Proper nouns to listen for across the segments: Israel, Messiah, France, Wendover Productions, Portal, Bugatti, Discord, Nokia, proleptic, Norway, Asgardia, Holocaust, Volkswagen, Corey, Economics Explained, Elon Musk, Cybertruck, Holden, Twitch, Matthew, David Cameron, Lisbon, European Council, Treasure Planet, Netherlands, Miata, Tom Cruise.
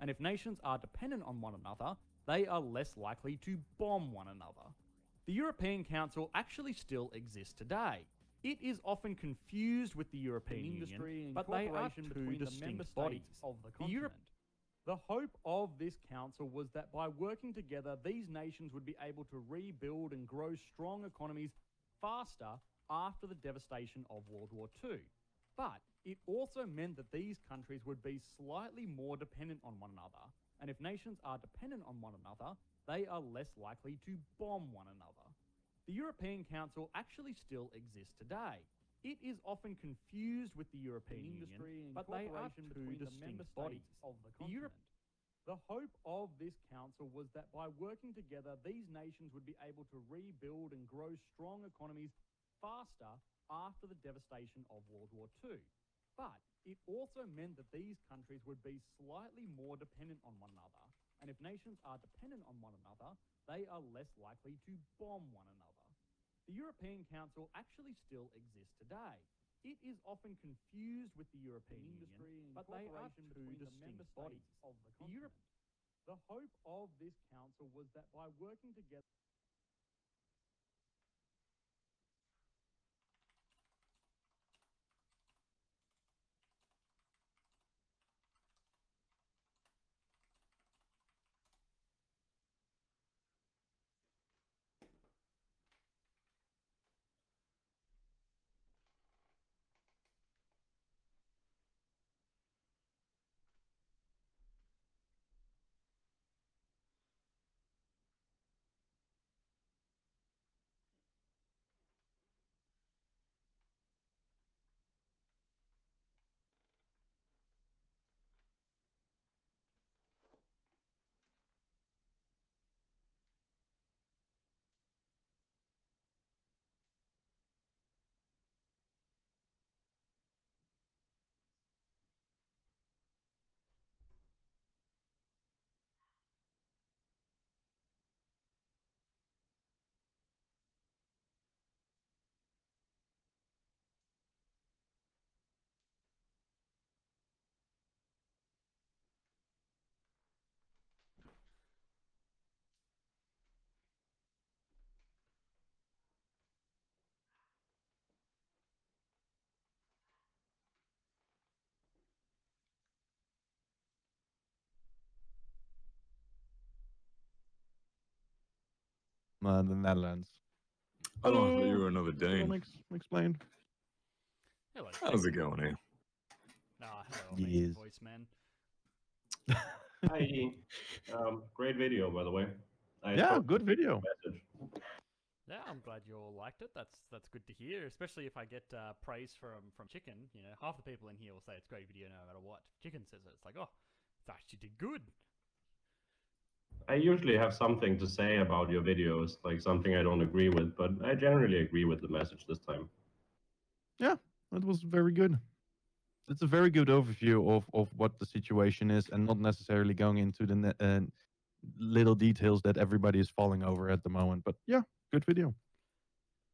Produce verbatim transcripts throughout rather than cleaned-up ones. and if nations are dependent on one another, they are less likely to bomb one another. The European Council actually still exists today. It is often confused with the European Union, but they are two distinct bodies of the continent. The hope of this council was that by working together, these nations would be able to rebuild and grow strong economies faster after the devastation of World War Two. But it also meant that these countries would be slightly more dependent on one another, and if nations are dependent on one another, they are less likely to bomb one another. The European Council actually still exists today. It is often confused with the European Union, but they are two distinct bodies of the continent. The hope of this council was that by working together, these nations would be able to rebuild and grow strong economies faster after the devastation of World War Two. But it also meant that these countries would be slightly more dependent on one another, and if nations are dependent on one another, they are less likely to bomb one another. The European Council actually still exists today. It is often confused with the European Union, but they are two distinct bodies of the continent. The hope of this council was that by working together... Uh, the Netherlands. Hello. Hello, you were another Dane. Explain. Hello. How's it going, eh? Ah, hello, yes. Voice man. Hi. Um, great video, by the way. I yeah, good video. Message. Yeah, I'm glad you all liked it. That's that's good to hear, especially if I get uh, praise from from Chicken. You know, half the people in here will say it's great video no matter what. Chicken says it. It's like, oh, it's actually did good. I usually have something to say about your videos, like something I don't agree with, but I generally agree with the message this time. Yeah, that was very good. It's a very good overview of, of what the situation is and not necessarily going into the uh, little details that everybody is falling over at the moment. But yeah, good video.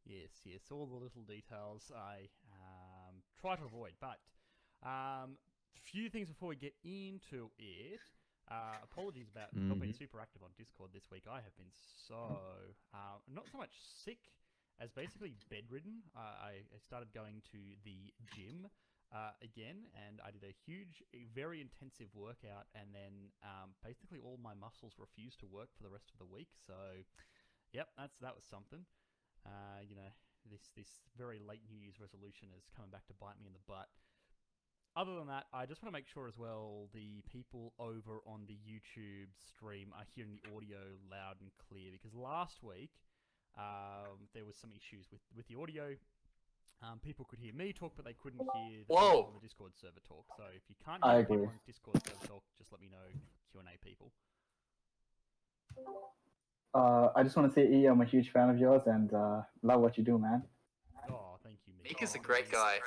Yes, yes, all the little details I um, try to avoid. But a um, few things before we get into it. Uh, apologies about mm-hmm. not being super active on Discord this week. I have been so... Uh, not so much sick as basically bedridden. Uh, I, I started going to the gym uh, again, and I did a huge, a very intensive workout, and then um, basically all my muscles refused to work for the rest of the week. So, yep, that's that was something. Uh, you know, this, this very late New Year's resolution is coming back to bite me in the butt. Other than that, I just want to make sure as well the people over on the YouTube stream are hearing the audio loud and clear, because last week um, there was some issues with, with the audio. Um, people could hear me talk, but they couldn't hear the people on the Discord server talk. So if you can't hear people on the Discord server talk, just let me know, Q and A people. Uh, I just want to say, E, I'm a huge fan of yours and uh, love what you do, man. Oh, thank you, Meek. Meek is a great guy.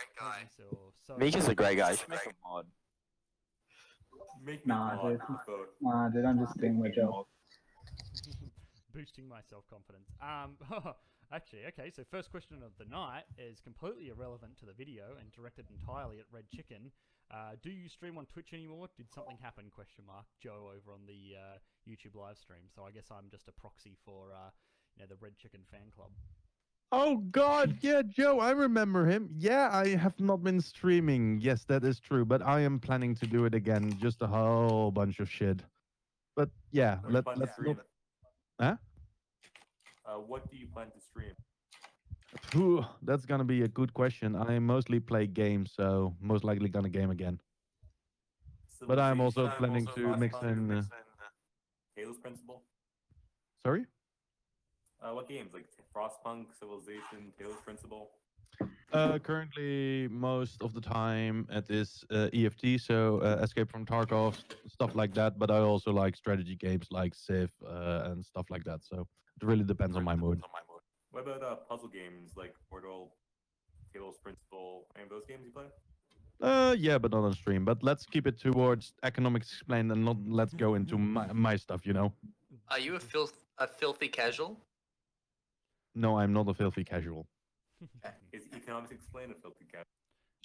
Meek is a great guy. You should make a mod. Make me mod. Nah, dude, I'm just doing my job. Boosting my self-confidence. Um, actually, okay, so first question of the night is completely irrelevant to the video and directed entirely at Red Chicken. Uh, do you stream on Twitch anymore? Did something happen? Question mark. Joe over on the uh, YouTube live stream. So I guess I'm just a proxy for uh, you know, the Red Chicken fan club. Oh God, yeah, Joe, I remember him. Yeah, I have not been streaming. Yes, that is true. But I am planning to do it again. Just a whole bunch of shit. But yeah, let, let's. Not... Huh? Uh, what do you plan to stream? Ooh, that's gonna be a good question. I mostly play games, so most likely gonna game again. So but I'm also I'm planning also to mix in, uh, in uh, Tales Principle. Sorry? Uh, what games? Like Frostpunk, Civilization, Tales Principle? Uh, currently, most of the time it is uh, E F T, so uh, Escape from Tarkov, stuff like that. But I also like strategy games like Civ uh, and stuff like that. So it really depends on my mood. What about uh, puzzle games like Portal, Tales Principle, any of those games you play? Uh, yeah, but not on stream. But let's keep it towards economics explained and not let's go into my, my stuff, you know? Are you a, filth a filthy casual? No, I'm not a filthy casual. Is economics explained a filthy casual?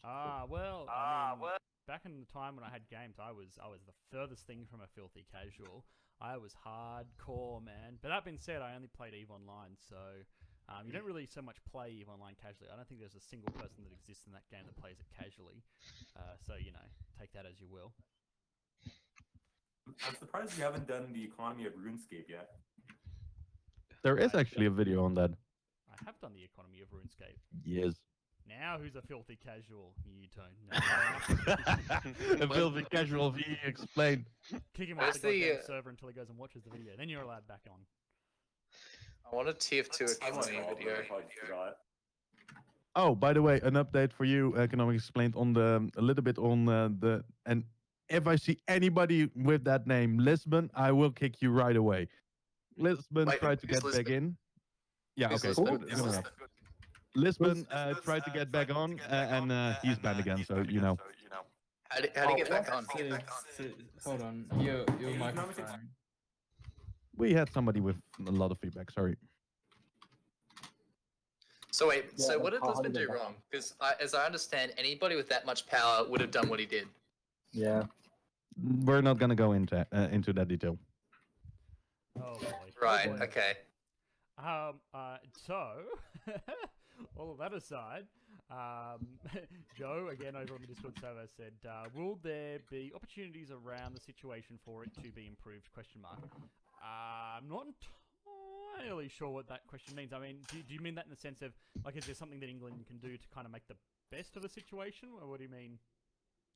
Ah, well, ah, I mean, well. Back in the time when I had games, I was, I was the furthest thing from a filthy casual. I was hardcore, man. But that being said, I only played EVE Online, so... Um, you don't really so much play EVE Online casually. I don't think there's a single person that exists in that game that plays it casually. Uh, so, you know, take that as you will. I'm surprised you haven't done the economy of RuneScape yet. There is actually a video on that. I have done the economy of RuneScape. Yes. Now who's a filthy casual? You don't know. A filthy casual, V explained. Kick him off the goddamn server until he goes and watches the video. Then you're allowed back on. I want a T F two economy video. Oh, by the way, an update for you, Economics Explained, on the a little bit on uh, the and if I see anybody with that name, Lisbon, I will kick you right away. Lisbon Wait, tried to get Lisbon? back in. Yeah, who's okay. Lisbon, oh, Lisbon, Lisbon uh, tried to get back on, to get back uh, on uh, and uh, he's banned uh, again, he's so, again you know. so you know. How do, how do oh, you get back on? Get back on. Hold on, your your microphone. We had somebody with a lot of feedback, sorry. So wait, yeah, so what did Lisbon do wrong? Because as I understand, anybody with that much power would have done what he did. Yeah. We're not going to go into uh, into that detail. Oh, boy. Right, oh, boy. Okay. Um. Uh. So, all of that aside, um, Joe, again over on the Discord server, said, uh, will there be opportunities around the situation for it to be improved, question mark? Uh, I'm not entirely sure what that question means. I mean, do, do you mean that in the sense of, like, is there something that England can do to kind of make the best of the situation? Or what do you mean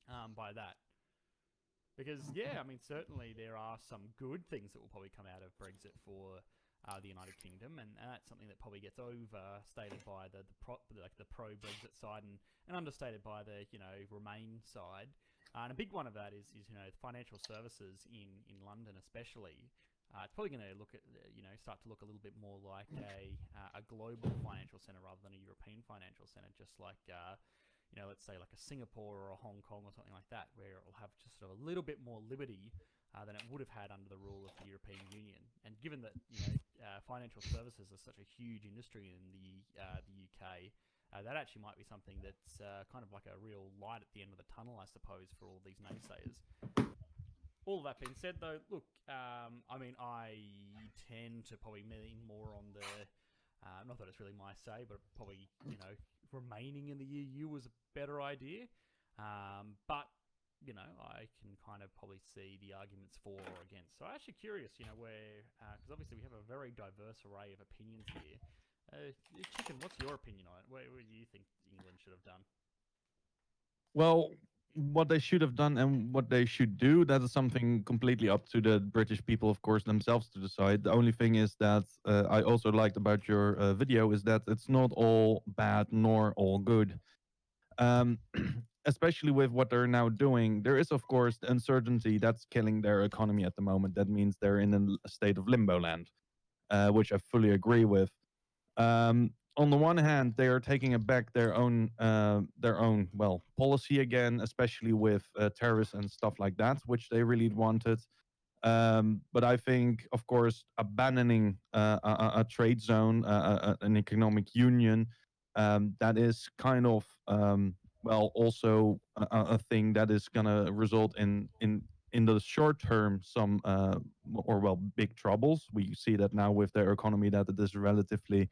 um, by that? Because, yeah, I mean, certainly there are some good things that will probably come out of Brexit for uh, the United Kingdom, and that's something that probably gets overstated by the, the pro, like the pro-Brexit side and, and understated by the, you know, Remain side. Uh, and a big one of that is, is you know, the financial services in, in London especially. Uh, it's probably going to look at, you know, start to look a little bit more like a uh, a global financial center rather than a European financial center, just like, uh, you know, let's say like a Singapore or a Hong Kong or something like that, where it'll have just sort of a little bit more liberty uh, than it would have had under the rule of the European Union. And given that, you know, uh, financial services are such a huge industry in the uh, the U K, uh, that actually might be something that's uh, kind of like a real light at the end of the tunnel, I suppose, for all these naysayers. All that being said, though, look, um, I mean, I tend to probably lean more on the, uh, not that it's really my say, but probably, you know, remaining in the E U was a better idea. Um, but, you know, I can kind of probably see the arguments for or against. So I'm actually curious, you know, where, because uh, obviously we have a very diverse array of opinions here. Uh, Chicken, what's your opinion on it? What, what do you think England should have done? Well... What they should have done and what they should do, that is something completely up to the British people, of course, themselves to decide. The only thing is that uh, I also liked about your uh, video is that it's not all bad nor all good. Um, especially with what they're now doing, there is, of course, the uncertainty that's killing their economy at the moment. That means they're in a state of limbo land, uh, which I fully agree with. Um, On the one hand, they are taking back their own, uh, their own well policy again, especially with uh, terrorists and stuff like that, which they really wanted. Um, but I think, of course, abandoning uh, a, a trade zone, uh, a, an economic union, um, that is kind of um, well, also a, a thing that is going to result in, in in the short term some uh, or well big troubles. We see that now with their economy, that it is relatively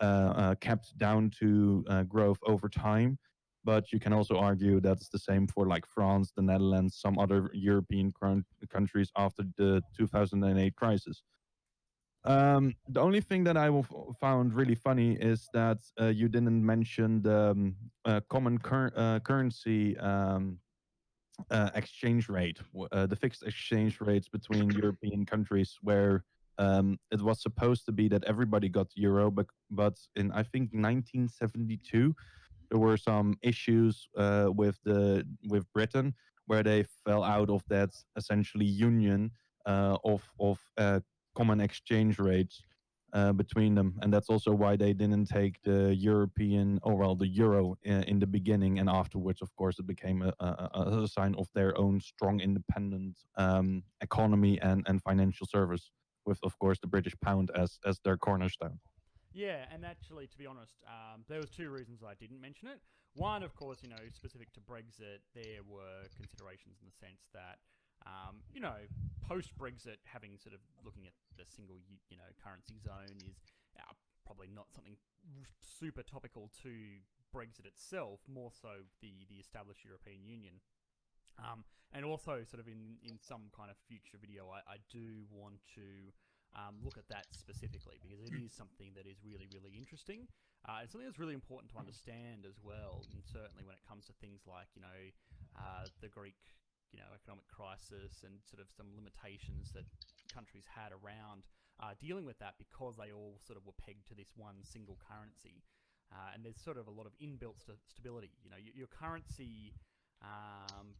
uh, uh, kept down to uh, growth over time. But you can also argue that's the same for like France, the Netherlands, some other European countries after the two thousand eight crisis. Um, the only thing that I found really funny is that uh, you didn't mention the um, uh, common cur uh, currency um, uh, exchange rate, uh, the fixed exchange rates between European countries, where um, it was supposed to be that everybody got euro, but, but in I think nineteen seventy-two, there were some issues uh, with the with Britain, where they fell out of that essentially union uh, of of uh, common exchange rates uh, between them, and that's also why they didn't take the European or well the euro in, in the beginning, and afterwards, of course, it became a, a, a sign of their own strong, independent um, economy and and financial service, with of course the British pound as as their cornerstone. Yeah, and actually, to be honest, um, there was two reasons I didn't mention it. One, of course, you know, specific to Brexit, there were considerations in the sense that, um, you know, post-Brexit, having sort of looking at the single, you know, currency zone is uh, probably not something super topical to Brexit itself, more so the, the established European Union. Um, and also, sort of in, in some kind of future video, I, I do want to... Um, look at that specifically, because it is something that is really, really interesting. Uh, it's something that's really important to understand as well, and certainly when it comes to things like, you know, uh, the Greek, you know, economic crisis and sort of some limitations that countries had around uh, dealing with that, because they all sort of were pegged to this one single currency. Uh, and there's sort of a lot of inbuilt st stability. You know, your, your currency... Um,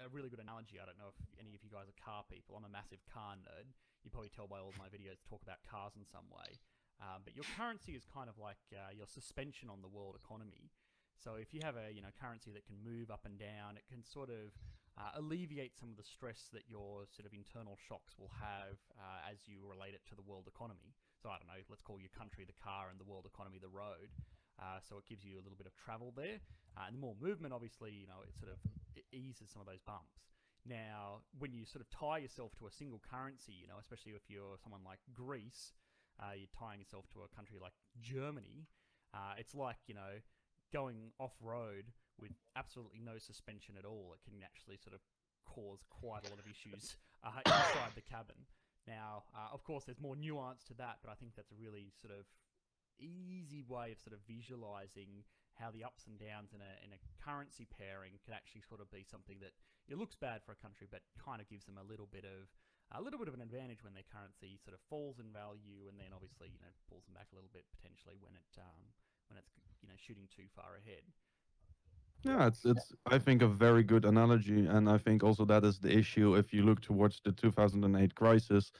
a really good analogy, I don't know if any of you guys are car people. I'm a massive car nerd. You probably tell by all of my videos to talk about cars in some way. Um, but your currency is kind of like uh, your suspension on the world economy. So if you have a you know currency that can move up and down, it can sort of uh, alleviate some of the stress that your sort of internal shocks will have uh, as you relate it to the world economy. So I don't know, let's call your country the car and the world economy the road. Uh, so it gives you a little bit of travel there. Uh, and the more movement, obviously, you know, it sort of it eases some of those bumps. Now, when you sort of tie yourself to a single currency, you know, especially if you're someone like Greece, uh, you're tying yourself to a country like Germany, uh, it's like, you know, going off-road with absolutely no suspension at all. It can actually sort of cause quite a lot of issues uh, inside the cabin. Now, uh, of course, there's more nuance to that, but I think that's a really sort of easy way of sort of visualizing how the ups and downs in a, in a currency pairing can actually sort of be something that it looks bad for a country, but kind of gives them a little bit of a little bit of an advantage when their currency sort of falls in value, and then obviously you know pulls them back a little bit potentially when it um, when it's you know shooting too far ahead. Yeah, it's it's I think a very good analogy, and I think also that is the issue if you look towards the two thousand eight crisis.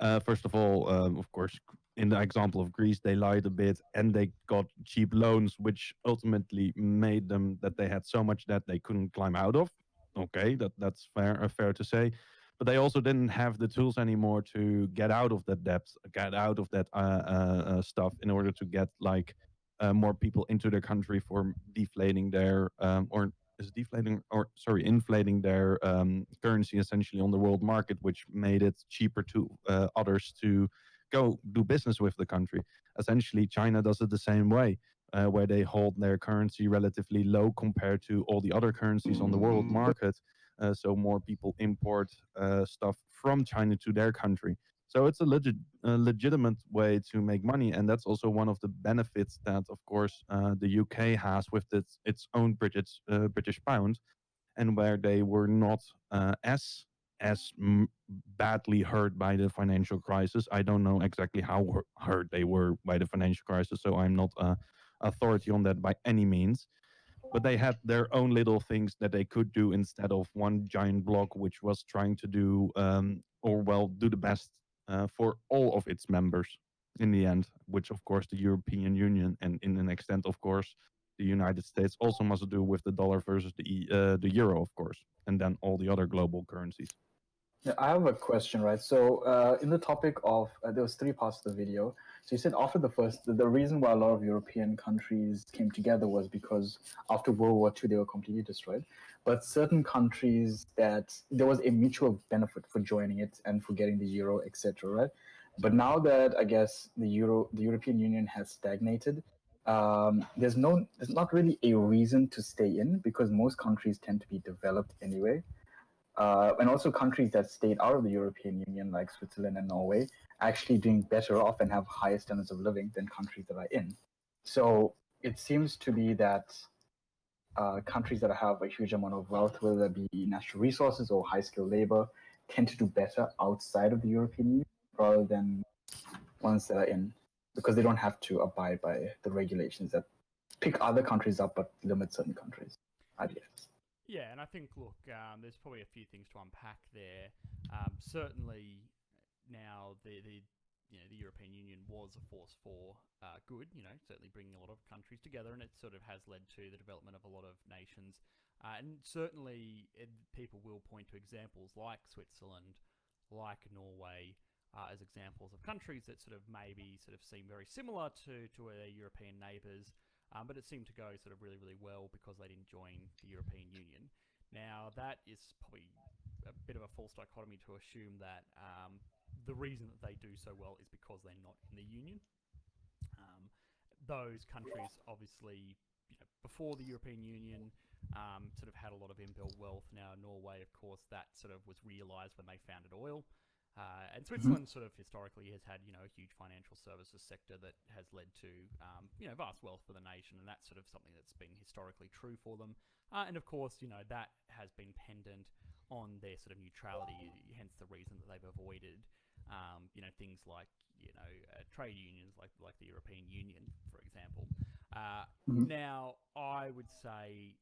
Uh, first of all, um, of course, in the example of Greece, they lied a bit and they got cheap loans, which ultimately made them that they had so much debt they couldn't climb out of. Okay, that, that's fair, uh, fair to say. But they also didn't have the tools anymore to get out of that debt, get out of that uh, uh, stuff in order to get like uh, more people into their country for deflating their, um, or is deflating, or sorry, inflating their um, currency essentially on the world market, which made it cheaper to uh, others to go do business with the country. Essentially, China does it the same way, uh, where they hold their currency relatively low compared to all the other currencies on the world market. Uh, so more people import uh, stuff from China to their country. So it's a legit, uh, legitimate way to make money. And that's also one of the benefits that, of course, uh, the U K has with its, its own British, uh, British pound, and where they were not uh, as... as m badly hurt by the financial crisis. I don't know exactly how hurt they were by the financial crisis, so I'm not an authority on that by any means. But they had their own little things that they could do instead of one giant bloc, which was trying to do, um, or well, do the best uh, for all of its members in the end, which of course the European Union and in an extent, of course, the United States also must do with the dollar versus the, uh, the euro, of course, and then all the other global currencies. Yeah, I have a question, right? So uh, in the topic of, uh, there was three parts of the video. So you said after the first, the, the reason why a lot of European countries came together was because after World War Two, they were completely destroyed. But certain countries that there was a mutual benefit for joining it and for getting the euro, et cetera, right? But now that I guess the euro, the European Union has stagnated, um, there's no, there's not really a reason to stay in because most countries tend to be developed anyway. Uh, and also countries that stayed out of the European Union, like Switzerland and Norway, are actually doing better off and have higher standards of living than countries that are in. So it seems to be that uh, countries that have a huge amount of wealth, whether it be natural resources or high-skilled labor, tend to do better outside of the European Union rather than ones that are in, because they don't have to abide by the regulations that pick other countries up but limit certain countries. I guess. Yeah, and I think, look, um, there's probably a few things to unpack there. Um, certainly, now the, the you know the European Union was a force for uh, good. You know, certainly bringing a lot of countries together, and it sort of has led to the development of a lot of nations. Uh, and certainly, it, people will point to examples like Switzerland, like Norway, uh, as examples of countries that sort of maybe sort of seem very similar to to their European neighbours. Um, but it seemed to go sort of really, really well because they didn't join the European Union. Now, that is probably a bit of a false dichotomy to assume that um, the reason that they do so well is because they're not in the Union. Um, those countries, obviously, you know, before the European Union, um, sort of had a lot of inbuilt wealth. Now, Norway, of course, that sort of was realised when they founded oil. Uh, and Switzerland sort of historically has had, you know, a huge financial services sector that has led to, um, you know, vast wealth for the nation, and that's sort of something that's been historically true for them. Uh, and of course, you know, that has been pendant on their sort of neutrality, hence the reason that they've avoided, um, you know, things like, you know, uh, trade unions like like the European Union, for example. Uh, mm-hmm. Now, I would say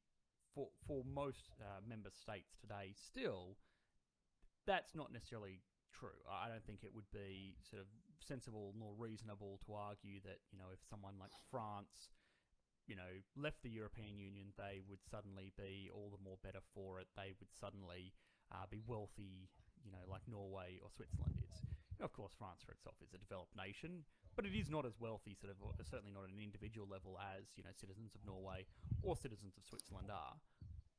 for, for most uh, member states today still, that's not necessarily true. I don't think it would be sort of sensible nor reasonable to argue that, you know, if someone like France, you know, left the European Union, they would suddenly be all the more better for it. They would suddenly uh, be wealthy, you know, like Norway or Switzerland is. You know, of course, France for itself is a developed nation, but it is not as wealthy, sort of, certainly not at an individual level as, you know, citizens of Norway or citizens of Switzerland are.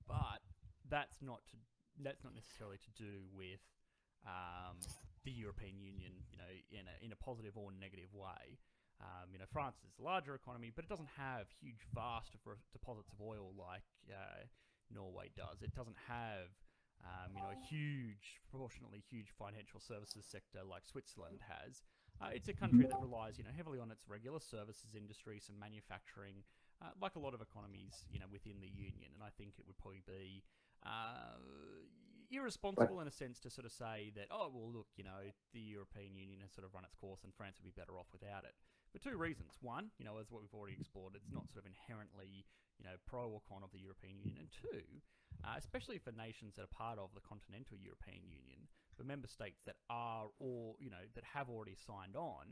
But that's not to, that's not necessarily to do with Um, the European Union, you know, in a, in a positive or negative way. Um, you know, France is a larger economy, but it doesn't have huge, vast deposits of oil like uh, Norway does. It doesn't have, um, you know, a huge, proportionately huge financial services sector like Switzerland has. Uh, it's a country that relies, you know, heavily on its regular services industry, some manufacturing, uh, like a lot of economies, you know, within the Union. And I think it would probably be Uh, irresponsible in a sense to sort of say that, oh, well, look, you know, the European Union has sort of run its course and France would be better off without it. For two reasons. One, you know, as what we've already explored, it's not sort of inherently, you know, pro or con of the European Union. And two, uh, especially for nations that are part of the continental European Union, for member states that are or, you know, that have already signed on,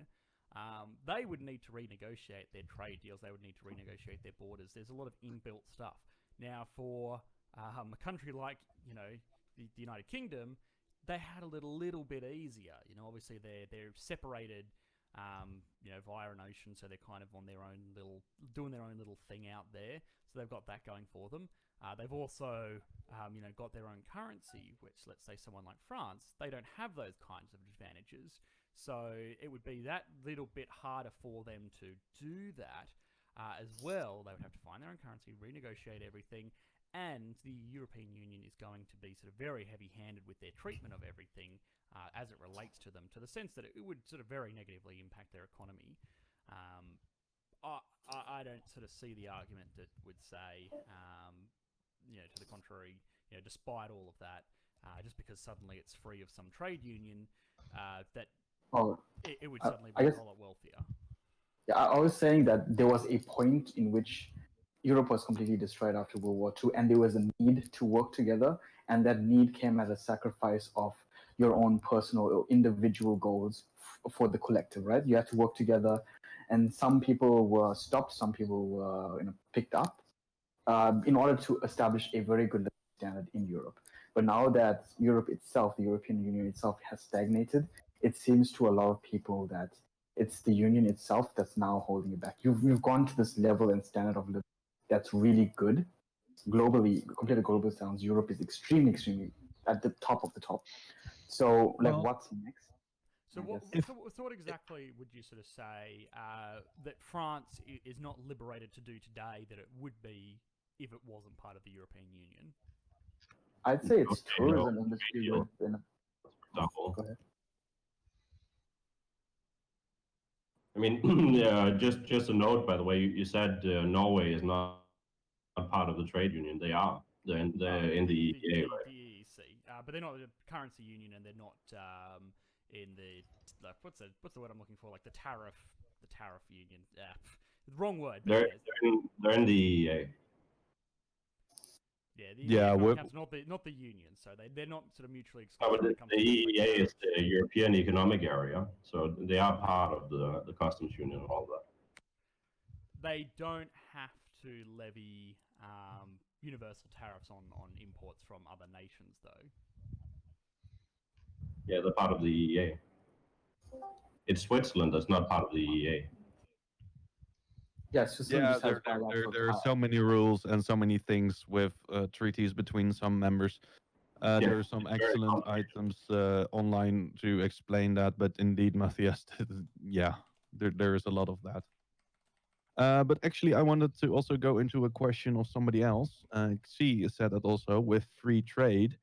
um, they would need to renegotiate their trade deals. They would need to renegotiate their borders. There's a lot of inbuilt stuff. Now, for Um, a country like, you know, the, the United Kingdom, they had a little, little bit easier. You know, obviously they're they're separated, um, you know, via an ocean, so they're kind of on their own little, doing their own little thing out there. So they've got that going for them. Uh, they've also, um, you know, got their own currency, which, let's say, someone like France, they don't have those kinds of advantages. So it would be that little bit harder for them to do that uh, as well. They would have to find their own currency, renegotiate everything. And the European Union is going to be sort of very heavy-handed with their treatment of everything uh, as it relates to them, to the sense that it would sort of very negatively impact their economy. Um, I, I don't sort of see the argument that would say, um, you know, to the contrary, you know, despite all of that, uh, just because suddenly it's free of some trade union, uh, that well, it, it would uh, suddenly be a lot wealthier. Yeah, I was saying that there was a point in which Europe was completely destroyed after World War Two, and there was a need to work together, and that need came as a sacrifice of your own personal or individual goals for the collective, right? You had to work together, and some people were stopped, some people were you know, picked up, uh, in order to establish a very good standard in Europe. But now that Europe itself, the European Union itself, has stagnated, it seems to a lot of people that it's the Union itself that's now holding it back. You've, you've gone to this level and standard of living that's really good. Globally, compared to global sounds, Europe is extremely, extremely at the top of the top. So, like, well, what's next? So what, so, so what exactly would you sort of say uh, that France is not liberated to do today that it would be if it wasn't part of the European Union? I'd say it's okay, tourism no, industry. No. Within a... Go ahead. I mean, yeah, just just a note, by the way, you, you said uh, Norway is not a part of the trade union. They are. They're in, they're in the E E A, right? The E E C, uh, but they're not a currency union, and they're not um, in the like, what's the what's the word I'm looking for? Like the tariff, the tariff union. Uh, wrong word. They're they're in, they're in the E E A. Yeah, the yeah, we're... Council, not the not the union, so they they're not sort of mutually exclusive. No, but the, the E E A is the European Economic Area, so they are part of the the customs union and all that. They don't have to levy um, universal tariffs on on imports from other nations, though. Yeah, they're part of the E E A. It's Switzerland that's not part of the E E A. Yeah, yeah, there, there, there, there are so many rules and so many things with uh, treaties between some members. Uh, yeah, there are some excellent items uh, online to explain that, but indeed, Matthias, yeah, there, there is a lot of that. Uh, but actually, I wanted to also go into a question of somebody else. Uh, C said that also with free trade.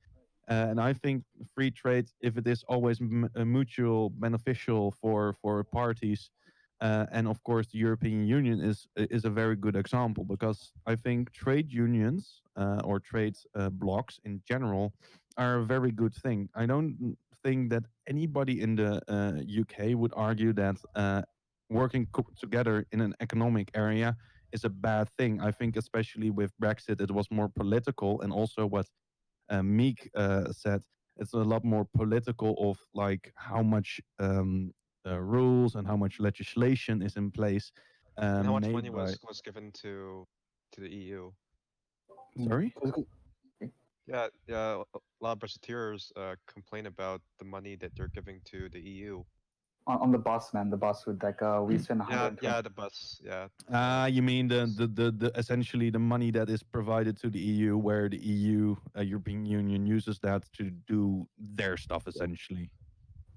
Uh, and I think free trade, if it is always m mutual beneficial for, for parties, Uh, and of course, the European Union is is a very good example, because I think trade unions uh, or trade uh, blocs in general are a very good thing. I don't think that anybody in the uh, U K would argue that uh, working co together in an economic area is a bad thing. I think especially with Brexit, it was more political, and also what uh, Meek uh, said, it's a lot more political of like how much... Um, Uh, rules and how much legislation is in place. Um, how much money by... was, was given to to the E U? Sorry? Yeah, yeah, a lot of Brexiteers uh, complain about the money that they're giving to the E U. On, on the bus, man, the bus with like uh, we spend. Yeah, yeah, the bus. Yeah. Ah, uh, you mean the, the the the essentially the money that is provided to the E U, where the E U, uh, European Union, uses that to do their stuff essentially.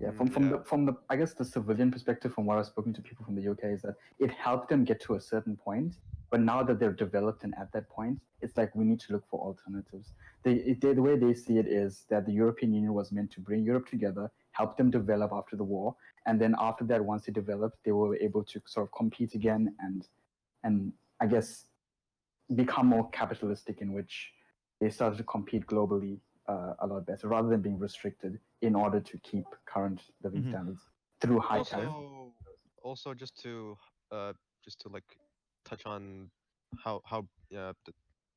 Yeah, from from yeah. the from the I guess the civilian perspective, from what I've spoken to people from the U K, is that it helped them get to a certain point, but now that they're developed and at that point, it's like we need to look for alternatives. They, they the way they see it is that the European Union was meant to bring Europe together, help them develop after the war, and then after that, once they developed, they were able to sort of compete again and and I guess become more capitalistic, in which they started to compete globally. Uh, a lot better, rather than being restricted in order to keep current living mm-hmm. standards through high also, tariff. Also, just to uh, just to like touch on how how uh,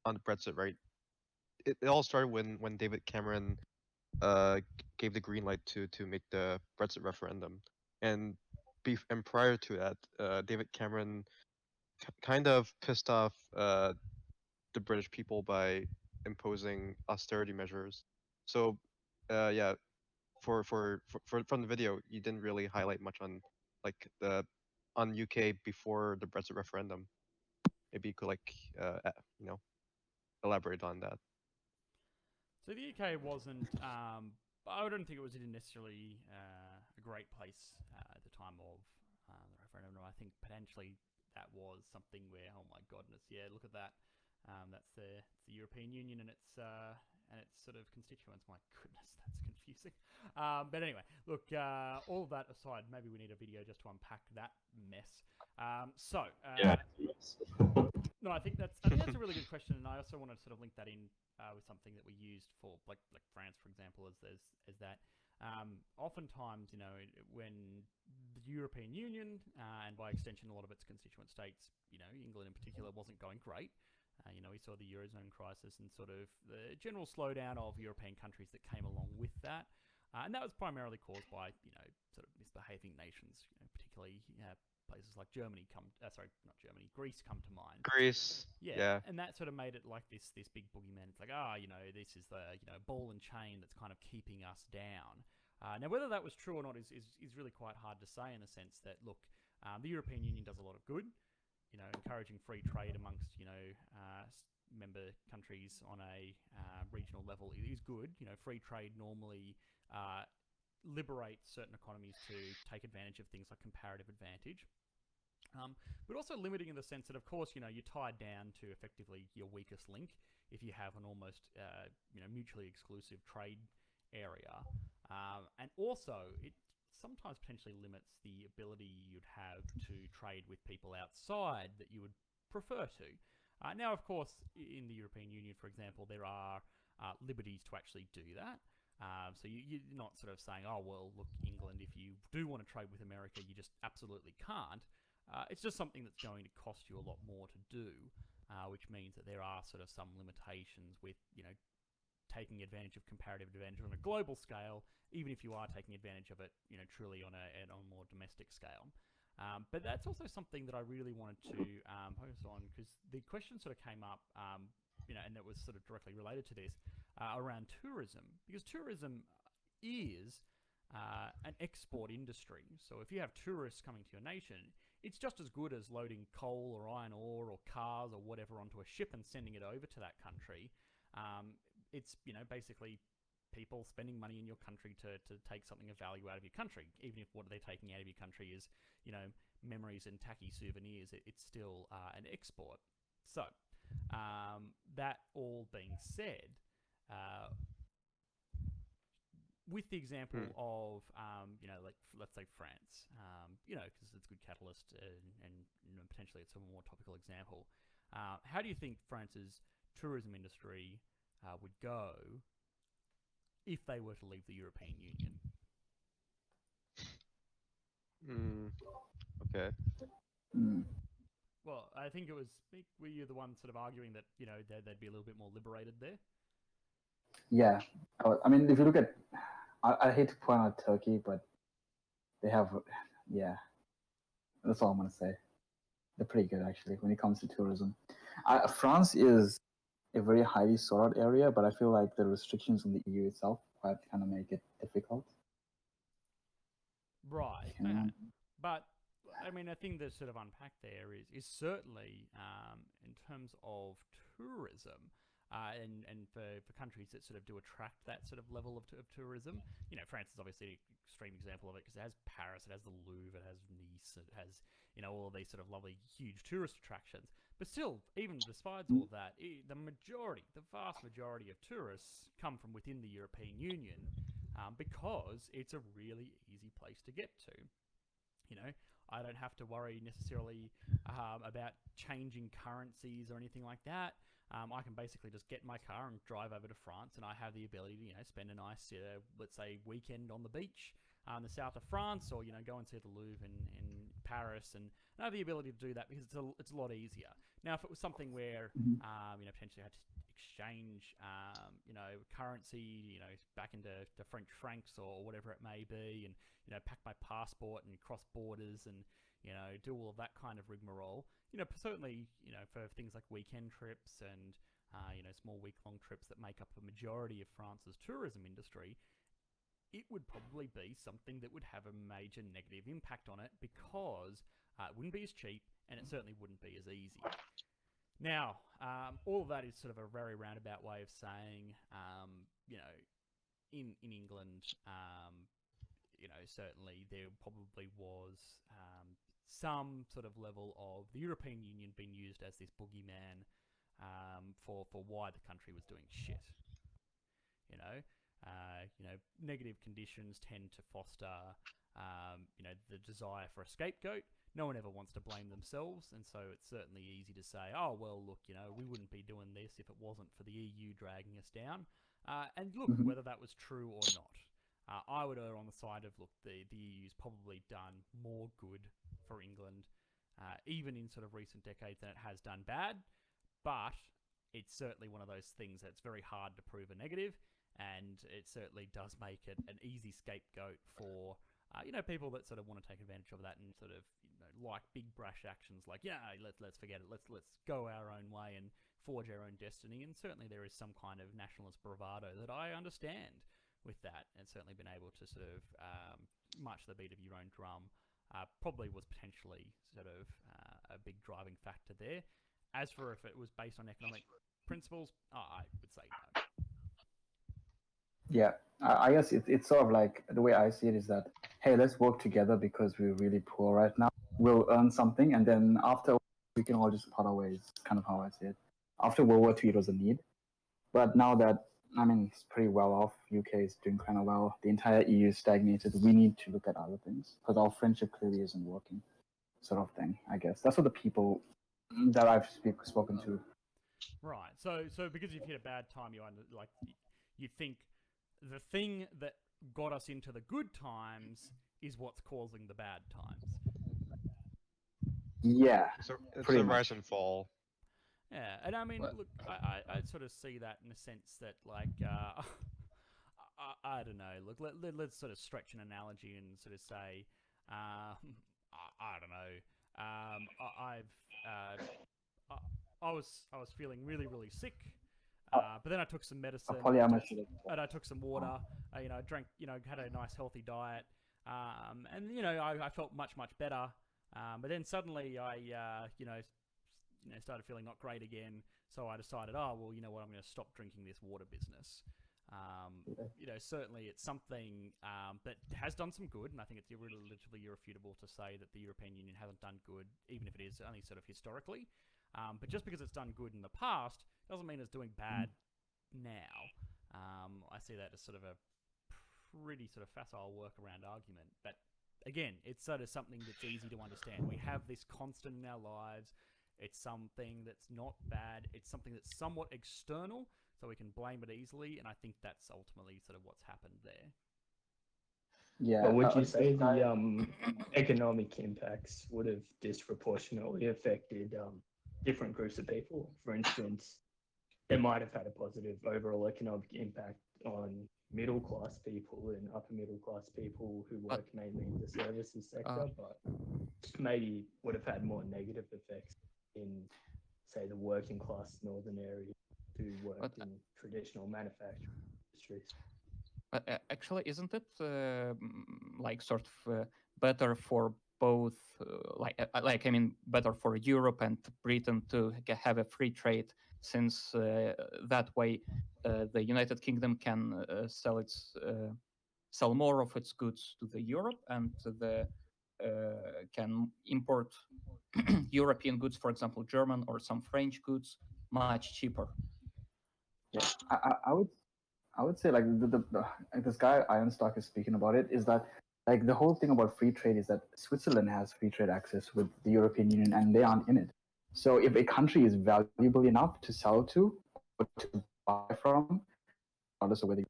on Brexit, right? It, it all started when when David Cameron uh, gave the green light to to make the Brexit referendum, and bef and prior to that, uh, David Cameron kind of pissed off uh, the British people by imposing austerity measures. So uh yeah, for, for for from the video you didn't really highlight much on like the on U K before the Brexit referendum. Maybe you could like uh you know elaborate on that. So the U K wasn't um I don't think it was necessarily uh, a great place uh, at the time of uh, the referendum. I think potentially that was something where oh my goodness, yeah, look at that. Um, that's the, it's the European Union and its uh, and its sort of constituents. My goodness, that's confusing. Um, but anyway, look, uh, all of that aside, maybe we need a video just to unpack that mess. Um, so uh, yeah, no, I think that's I think that's a really good question, and I also want to sort of link that in uh, with something that we used for like like France, for example, is is, is that um, oftentimes you know when the European Union uh, and by extension a lot of its constituent states, you know England in particular, wasn't going great. Uh, you know, we saw the Eurozone crisis and sort of the general slowdown of European countries that came along with that. Uh, and that was primarily caused by, you know, sort of misbehaving nations, you know, particularly uh, places like Germany come, uh, sorry, not Germany, Greece come to mind. Greece, yeah, yeah, and that sort of made it like this this big boogeyman. It's like, ah, oh, you know, this is the you know ball and chain that's kind of keeping us down. Uh, now, whether that was true or not is, is is really quite hard to say, in the sense that, look, um, the European Union does a lot of good, you know, encouraging free trade amongst you know uh, member countries on a uh, regional level is good. You know, free trade normally Uh, liberate certain economies to take advantage of things like comparative advantage, um, but also limiting in the sense that, of course, you know, you're tied down to effectively your weakest link if you have an almost uh, you know mutually exclusive trade area, um, and also it sometimes potentially limits the ability you'd have to trade with people outside that you would prefer to. Uh, now, of course, in the European Union, for example, there are uh, liberties to actually do that. Um, so you, you're not sort of saying, oh, well, look, England, if you do want to trade with America, you just absolutely can't. Uh, it's just something that's going to cost you a lot more to do, uh, which means that there are sort of some limitations with, you know, taking advantage of comparative advantage on a global scale, even if you are taking advantage of it, you know, truly on a, on a more domestic scale. Um, but that's also something that I really wanted to um, focus on, because the question sort of came up, um, you know, and that was sort of directly related to this, uh, around tourism, because tourism is uh, an export industry. So if you have tourists coming to your nation, it's just as good as loading coal or iron ore or cars or whatever onto a ship and sending it over to that country. Um, it's, you know, basically people spending money in your country to, to take something of value out of your country, even if what they're taking out of your country is, you know, memories and tacky souvenirs. It, it's still uh, an export. So Um, that all being said, uh, with the example mm. of, um, you know, like, let's say France, um, you know, because it's a good catalyst and, and you know, potentially it's a more topical example. Uh, how do you think France's tourism industry uh, would go if they were to leave the European Union? Mm. Okay. Mm. Well, I think it was, were you the one sort of arguing that, you know, they'd, they'd be a little bit more liberated there? Yeah. I mean, if you look at, I, I hate to point out Turkey, but they have, yeah, that's all I'm going to say. They're pretty good, actually, when it comes to tourism. I, France is a very highly sought out area, but I feel like the restrictions in the E U itself quite kind of make it difficult. Right. Okay. But I mean, I think that's sort of unpacked there is is certainly um, in terms of tourism, uh, and and for, for countries that sort of do attract that sort of level of, of tourism. You know, France is obviously an extreme example of it, because it has Paris, it has the Louvre, it has Nice, it has, you know, all of these sort of lovely huge tourist attractions. But still, even despite all that, the majority, the vast majority of tourists come from within the European Union, um, because it's a really easy place to get to. You know, I don't have to worry necessarily um, about changing currencies or anything like that. Um, I can basically just get in my car and drive over to France, and I have the ability to, you know, spend a nice, uh, let's say, weekend on the beach uh, in the south of France, or, you know, go and see the Louvre in, in Paris, and I have the ability to do that because it's a, it's a lot easier. Now, if it was something where, um, you know, potentially I had to exchange, um, you know, currency, you know, back into to French francs or whatever it may be, and, you know, pack my passport and cross borders and, you know, do all of that kind of rigmarole. You know, certainly, you know, for things like weekend trips and, uh, you know, small week-long trips that make up a majority of France's tourism industry, it would probably be something that would have a major negative impact on it, because uh, it wouldn't be as cheap and it certainly wouldn't be as easy. Now, um, all of that is sort of a very roundabout way of saying, um, you know, in, in England, um, you know, certainly there probably was um, some sort of level of the European Union being used as this boogeyman um, for for why the country was doing shit. You know, uh, you know, negative conditions tend to foster, um, you know, the desire for a scapegoat. No one ever wants to blame themselves, and so it's certainly easy to say, oh, well, look, you know, we wouldn't be doing this if it wasn't for the E U dragging us down. Uh, and look, whether that was true or not, Uh, I would err on the side of, look, the, the E U's probably done more good for England, uh, even in sort of recent decades, than it has done bad. But it's certainly one of those things that's very hard to prove a negative, and it certainly does make it an easy scapegoat for Uh, you know, people that sort of want to take advantage of that and sort of, you know, like big brash actions like, yeah, let's let's forget it, let's let's go our own way and forge our own destiny. And certainly there is some kind of nationalist bravado that I understand with that, and certainly been able to sort of um, march the beat of your own drum. Uh, probably was potentially sort of uh, a big driving factor there. As for if it was based on economic principles, oh, I would say no. Yeah, I guess it, it's sort of like, the way I see it is that, hey, let's work together because we're really poor right now. We'll earn something, and then after we can all just part our ways, kind of how I see it. After World War Two, it was a need. But now that, I mean, it's pretty well off. U K is doing kind of well. The entire E U stagnated. We need to look at other things because our friendship clearly isn't working, sort of thing, I guess. That's what the people that I've speak, spoken to. Right. So, so because you've hit a bad time, you under, like you think... the thing that got us into the good times is what's causing the bad times. Yeah. It's a, it's a rise and fall. Yeah, and I mean, but, look, I, I, I sort of see that in a sense that, like, uh, I, I don't know, look, let, let, let's sort of stretch an analogy and sort of say, um, I, I don't know, um, I, I've, uh, I, I was, I was feeling really, really sick. Uh, but then I took some medicine, and I took some water. Uh, you know, I drank, you know, had a nice healthy diet, um, and you know, I, I felt much much better. Um, but then suddenly, I uh, you know, you know, started feeling not great again. So I decided, oh well, you know what, I'm going to stop drinking this water business. Um, you know, certainly it's something um, that has done some good, and I think it's relatively irrefutable to say that the European Union hasn't done good, even if it is only sort of historically. Um, but just because it's done good in the past doesn't mean it's doing bad now. Um, I see that as sort of a pretty sort of facile workaround argument. But again, it's sort of something that's easy to understand. We have this constant in our lives. It's something that's not bad. It's something that's somewhat external, so we can blame it easily. And I think that's ultimately sort of what's happened there. Yeah, but would you say the um, economic impacts would have disproportionately affected... Um, different groups of people? For instance, it might have had a positive overall economic impact on middle class people and upper middle class people who work uh, mainly in the services sector, uh, but maybe would have had more negative effects in, say, the working class northern area who worked uh, in traditional manufacturing industries. Uh, actually, isn't it uh, like sort of uh, better for both, uh, like, like I mean, better for Europe and Britain to have a free trade, since uh, that way uh, the United Kingdom can uh, sell its uh, sell more of its goods to the Europe, and the uh, can import European goods, for example, German or some French goods, much cheaper. Yeah, I, I would, I would say like the, the, the this guy Ironstock is speaking about it is that. Like, the whole thing about free trade is that Switzerland has free trade access with the European Union, and they aren't in it. So if a country is valuable enough to sell to or to buy from, regardless of whether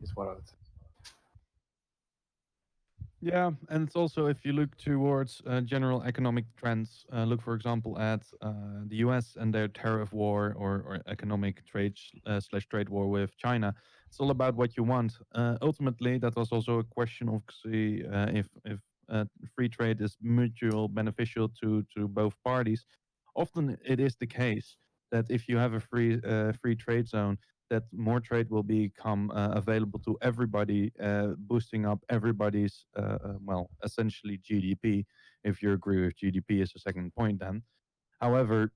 it's what I would say. Yeah, and it's also, if you look towards uh, general economic trends, uh, look, for example, at uh, the U S and their tariff war or, or economic trade uh, slash trade war with China. It's all about what you want. Uh, ultimately, that was also a question of see, uh, if, if uh, free trade is mutual beneficial to, to both parties. Often it is the case that if you have a free uh, free trade zone, that more trade will become uh, available to everybody, uh, boosting up everybody's, uh, well, essentially G D P, if you agree with G D P as a second point then. However,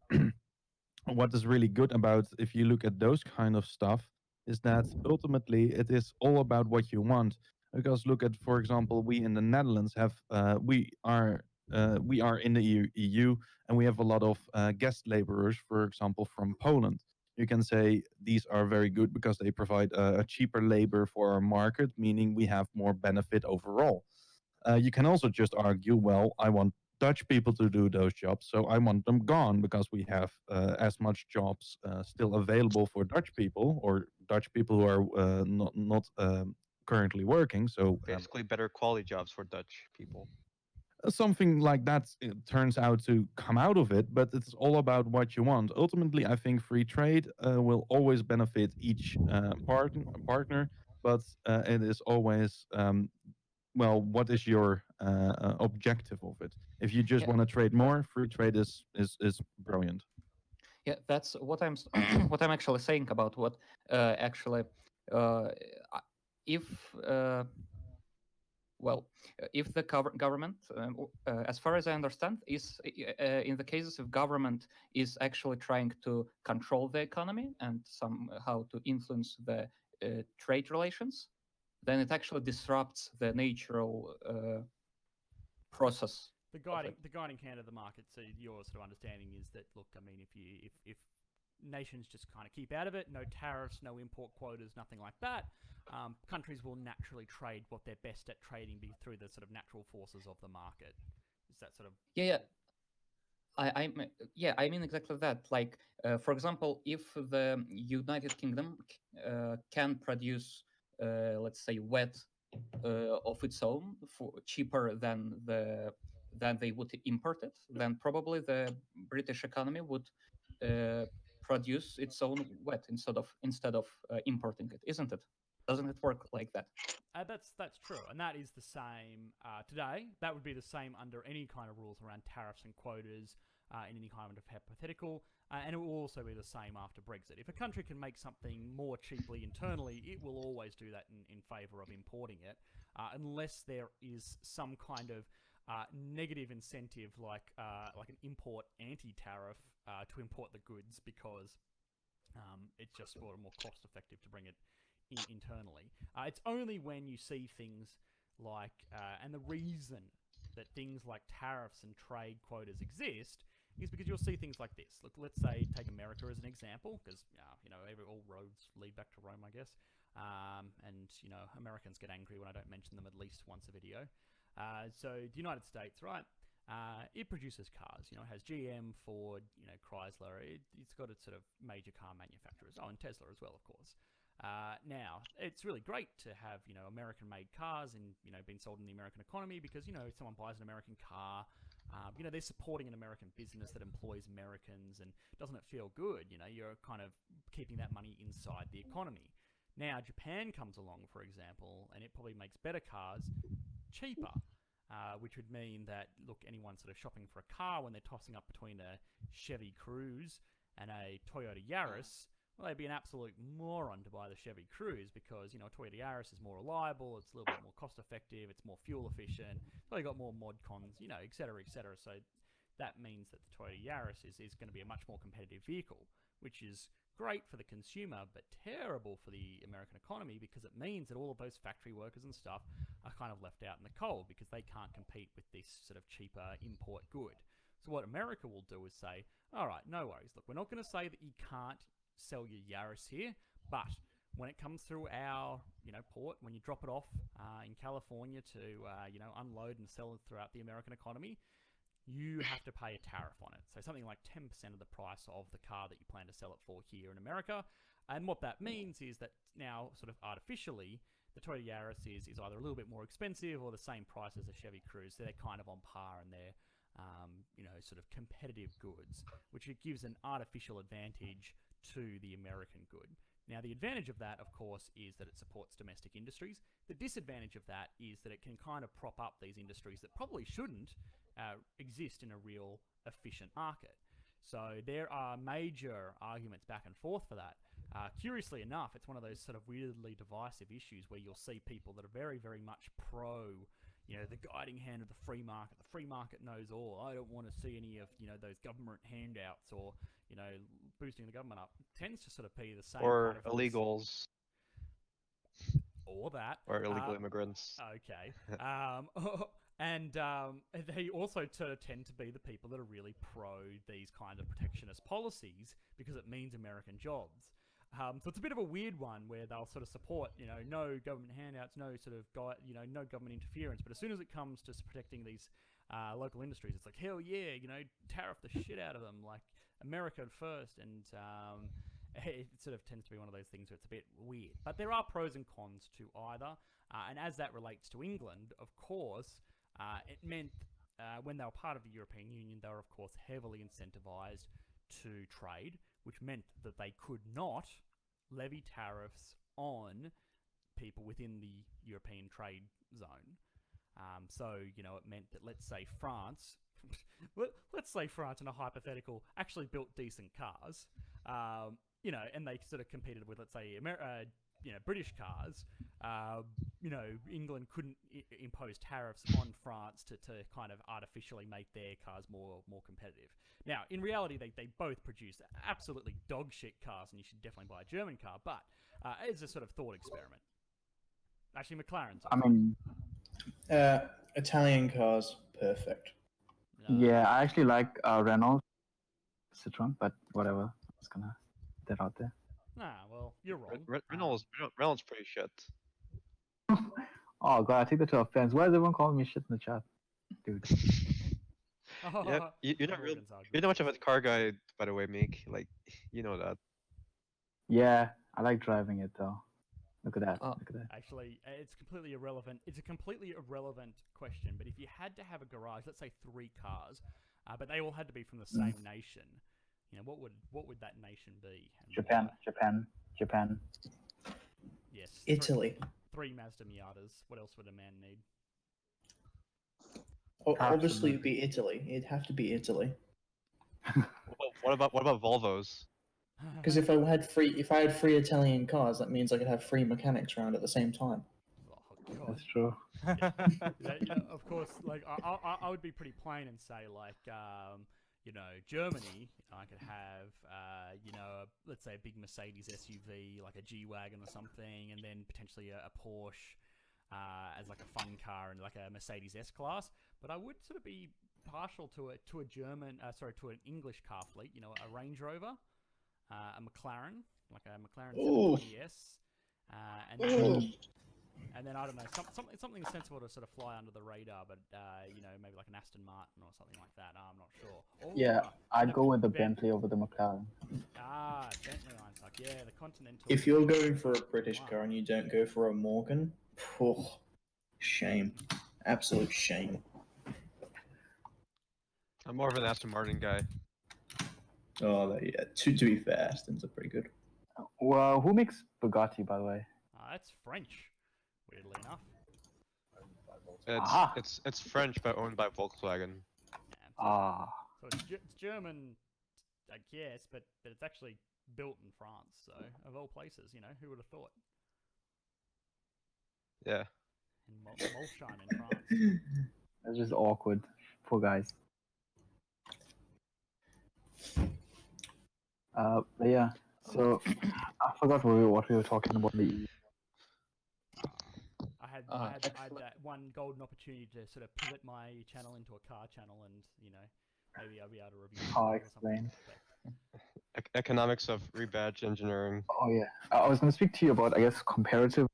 what is really good about, if you look at those kind of stuff, is that ultimately it is all about what you want. Because look at, for example, we in the Netherlands have, uh, we are... Uh, we are in the E U, E U, and we have a lot of uh, guest laborers, for example, from Poland. You can say these are very good because they provide uh, a cheaper labor for our market, meaning we have more benefit overall. Uh, you can also just argue, well, I want Dutch people to do those jobs, so I want them gone because we have uh, as much jobs uh, still available for Dutch people, or Dutch people who are uh, not, not um, currently working. So basically um, better quality jobs for Dutch people. Something like that it turns out to come out of it, but it's all about what you want. Ultimately, I think free trade uh, will always benefit each uh, part partner, but uh, it is always um, well, what is your uh, objective of it? If you just yeah. want to trade more, free trade is is is brilliant. Yeah, that's what I'm what I'm actually saying about what uh, actually uh, if uh, well if the gov government, um, uh, as far as I understand, is uh, in the cases of government is actually trying to control the economy and somehow to influence the uh, trade relations, then it actually disrupts the natural uh, process. The guiding, the guiding hand of the market. So your sort of understanding is that, look, I mean, if you, if, if nations just kind of keep out of it, no tariffs, no import quotas, nothing like that, um, countries will naturally trade what they're best at trading be through the sort of natural forces of the market. Is that sort of? Yeah, yeah. I, I, yeah, I mean exactly that. Like, uh, for example, if the United Kingdom uh, can produce, uh, let's say, wheat uh, of its own for cheaper than the Then they would import it. Then probably the British economy would uh, produce its own wheat instead of instead of uh, importing it, isn't it? Doesn't it work like that? Uh, that's that's true, and that is the same uh, today. That would be the same under any kind of rules around tariffs and quotas uh, in any kind of hypothetical, uh, and it will also be the same after Brexit. If a country can make something more cheaply internally, it will always do that in, in favour of importing it, uh, unless there is some kind of Uh, negative incentive, like uh, like an import anti-tariff uh, to import the goods, because um, it's just more cost-effective to bring it in internally. Uh, it's only when you see things like, uh, and the reason that things like tariffs and trade quotas exist is because you'll see things like this. Look, let's say take America as an example, because uh, you know every, all roads lead back to Rome, I guess. Um, and you know Americans get angry when I don't mention them at least once a video. Uh, so the United States, right? Uh, it produces cars. You know, it has G M, Ford, you know, Chrysler. It, it's got its sort of major car manufacturers. Oh, and Tesla as well, of course. Uh, now, it's really great to have you know American-made cars and you know being sold in the American economy, because you know if someone buys an American car, uh, you know they're supporting an American business that employs Americans, and doesn't it feel good? You know, you're kind of keeping that money inside the economy. Now, Japan comes along, for example, and it probably makes better cars cheaper, uh, which would mean that, look, anyone sort of shopping for a car when they're tossing up between a Chevy Cruze and a Toyota Yaris, well, they'd be an absolute moron to buy the Chevy Cruze, because, you know, a Toyota Yaris is more reliable, it's a little bit more cost-effective, it's more fuel-efficient, it's probably got more mod cons, you know, et cetera, et cetera. So that means that the Toyota Yaris is, is going to be a much more competitive vehicle, which is great for the consumer, but terrible for the American economy, because it means that all of those factory workers and stuff are kind of left out in the cold, because they can't compete with this sort of cheaper import good. So what America will do is say, all right, no worries. Look, we're not going to say that you can't sell your Yaris here, but when it comes through our, you know, port, when you drop it off uh, in California to, uh, you know, unload and sell it throughout the American economy, you have to pay a tariff on it. So something like ten percent of the price of the car that you plan to sell it for here in America. And what that means is that now sort of artificially, the Toyota Yaris is, is either a little bit more expensive or the same price as a Chevy Cruze. So they're kind of on par and they're, um, you know, sort of competitive goods, which it gives an artificial advantage to the American good. Now, the advantage of that, of course, is that it supports domestic industries. The disadvantage of that is that it can kind of prop up these industries that probably shouldn't uh, exist in a real efficient market. So there are major arguments back and forth for that. Uh, curiously enough, it's one of those sort of weirdly divisive issues where you'll see people that are very, very much pro, you know, the guiding hand of the free market. The free market knows all. I don't want to see any of, you know, those government handouts or, you know, boosting the government up. It tends to sort of be the same. Or kind of illegals. Or that. Or illegal um, immigrants. Okay. um, and um, they also tend to be the people that are really pro these kinds of protectionist policies, because it means American jobs. Um, so it's a bit of a weird one where they'll sort of support, you know, no government handouts, no sort of, guy, you know, no government interference. But as soon as it comes to protecting these uh, local industries, it's like, hell yeah, you know, tariff the shit out of them, like America first. And um, it sort of tends to be one of those things where it's a bit weird. But there are pros and cons to either. Uh, and as that relates to England, of course, uh, it meant uh, when they were part of the European Union, they were, of course, heavily incentivized to trade, which meant that they could not levy tariffs on people within the European trade zone. Um, so, you know, it meant that, let's say France, let's say France in a hypothetical actually built decent cars, um, you know, and they sort of competed with, let's say, Amer uh, you know, British cars. Uh, you know, England couldn't I impose tariffs on France to, to kind of artificially make their cars more more competitive. Now, in reality, they, they both produce absolutely dog shit cars, and you should definitely buy a German car, but uh, it's a sort of thought experiment. Actually, McLaren's. I mean, uh, Italian cars, perfect. No. Yeah, I actually like uh, Renault, Citroën, but whatever. I was gonna, they're out there. Nah, well, you're wrong. Re Renault's, Renault's pretty shit. Oh, God, I take that to offense. Why is everyone calling me shit in the chat? Dude. Yeah, you, you're, not real, you're not much of a car guy, by the way, Meek. Like, you know that. Yeah, I like driving it, though. Look at that. Oh. Look at that. Actually, it's completely irrelevant. It's a completely irrelevant question, but if you had to have a garage, let's say three cars, uh, but they all had to be from the same mm. nation, you know, what would what would that nation be? And Japan, why? Japan, Japan. Yes. Italy. Three, three Mazda Miatas. What else would a man need? Oh, obviously, it'd be Italy. It'd have to be Italy. What about what about Volvos? Because if I had free, if I had free Italian cars, that means I could have free mechanics around at the same time. Oh, God. That's true. Yeah. Yeah, you know, of course, like I, I, I would be pretty plain and say, like, um, you know, Germany, I could have, uh, you know, a, let's say a big Mercedes S U V, like a G wagon or something, and then potentially a, a Porsche uh, as like a fun car and like a Mercedes S class. But I would sort of be partial to a to a German, uh, sorry, to an English car fleet. You know, a Range Rover. Uh, a McLaren, like a McLaren seven twenty S, uh, and then, and then I don't know, some, something something sensible to sort of fly under the radar, but uh, you know, maybe like an Aston Martin or something like that. I'm not sure. Or, yeah, I'd uh, go with the Bentley, Bentley over the McLaren. Ah, Bentley lines like yeah, the Continental. If you're going for a British wow. car and you don't go for a Morgan, oh, shame, absolute shame. I'm more of an Aston Martin guy. Oh, yeah, two to be fair, Aston's are pretty good. Well, who makes Bugatti, by the way? Uh, that's French, weirdly enough. It's, it's, it's French, but owned by Volkswagen. Yeah, ah. So it's, it's German, I guess, but, but it's actually built in France, so of all places, you know, who would have thought? Yeah. And Mol Molsheim in France. That's just awkward. Poor guys. Uh, but yeah, so I forgot what we, what we were talking about. The I had, uh, I had, I had that one golden opportunity to sort of pivot my channel into a car channel, and you know, maybe I'll be able to review. Oh, explain. Like economics of rebadge engineering. Oh yeah, I was going to speak to you about, I guess, comparative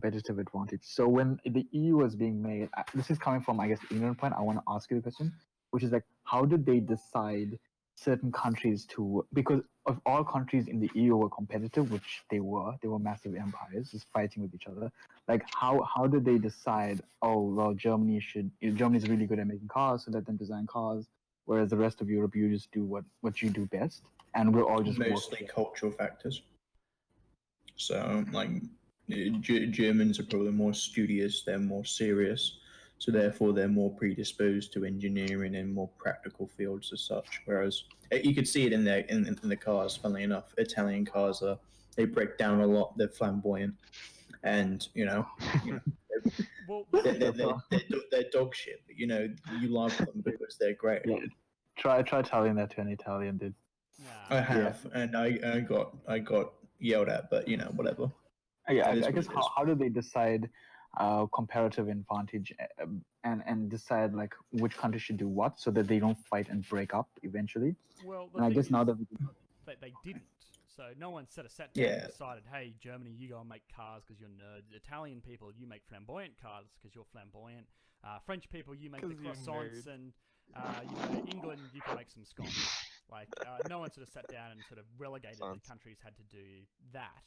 competitive advantage. So when the E U was being made, this is coming from, I guess, England point. I want to ask you the question, which is like, how did they decide certain countries to, because of all countries in the E U were competitive, which they were, they were massive empires just fighting with each other. Like how, how did they decide, oh, well, Germany should, Germany's really good at making cars, so let them design cars. Whereas the rest of Europe, you just do what, what you do best. And we're all just mostly cultural factors. So like G Germans are probably more studious, they're more serious. So therefore, they're more predisposed to engineering and more practical fields as such. Whereas you could see it in the in, in the cars. Funnily enough, Italian cars are they break down a lot. They're flamboyant, and you know, you know they're, well, they're, they're, they're, they're, they're dog shit. But you know, you love them because they're great. Yeah. Try try telling that to an Italian dude. Yeah. I have, yeah. and I, I got I got yelled at, but you know, whatever. Yeah, I, I guess how, how do they decide? Uh, comparative advantage uh, and and decide like which country should do what so that they don't fight and break up eventually. Well, and I guess is, now that they, they didn't, so no one set a set down yeah. and decided, hey, Germany, you go and make cars because you're nerds. Italian people, you make flamboyant cars because you're flamboyant. Uh, French people, you make the croissants, and uh, you know, England, you can make some scones. Like uh, no one sort of sat down and sort of relegated Sounds. the countries had to do that.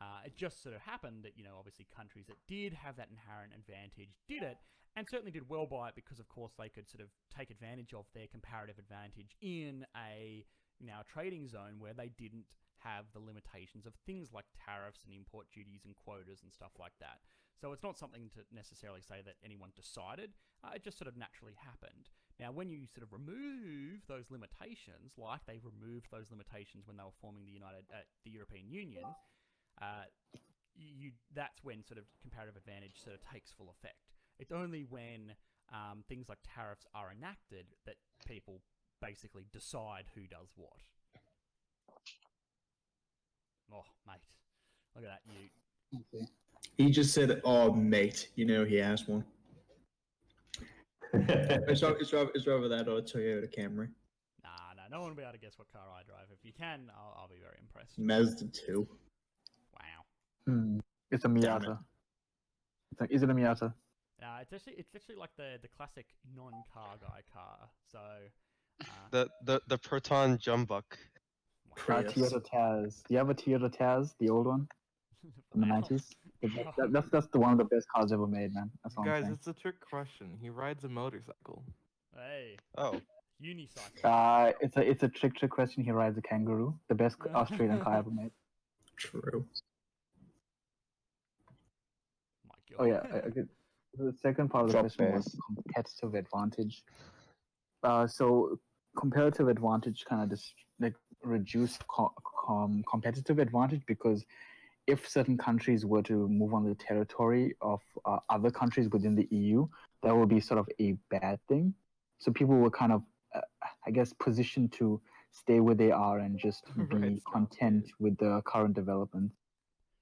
Uh, it just sort of happened that, you know, obviously countries that did have that inherent advantage did it, and certainly did well by it because, of course, they could sort of take advantage of their comparative advantage in a, you know, a trading zone where they didn't have the limitations of things like tariffs and import duties and quotas and stuff like that. So it's not something to necessarily say that anyone decided, uh, it just sort of naturally happened. Now, when you sort of remove those limitations, like they removed those limitations when they were forming the United, uh, the European Union, uh, you that's when sort of comparative advantage sort of takes full effect. It's only when um, things like tariffs are enacted that people basically decide who does what. Oh, mate. Look at that, Ute. He just said, "Oh, mate," you know he has one. it's, rather, it's, rather, it's rather that or a Toyota Camry. Nah, no, no one will be able to guess what car I drive. If you can, I'll, I'll be very impressed. Mazda two. Wow. Mm, it's a Miata. It's like, is it a Miata? Nah, it's actually it's actually like the the classic non-car guy car. So uh... the the the Proton Jumbuck. Wow. Toyota Taz. Do you have a Toyota Taz? The old one. In the nineties, that, that's that's the one of the best cars ever made, man. That's all guys, it's a trick question. He rides a motorcycle. Hey. Oh. Unicycle. Uh, it's a it's a trick trick question. He rides a kangaroo. The best Australian car ever made. True. My God. Oh yeah. Okay. The second part of the Drop question bears. was competitive advantage. Uh, so comparative advantage kind of just like reduced com com competitive advantage because. If certain countries were to move on the territory of uh, other countries within the E U, that would be sort of a bad thing. So people were kind of, uh, I guess, positioned to stay where they are and just be right, content so. with the current development.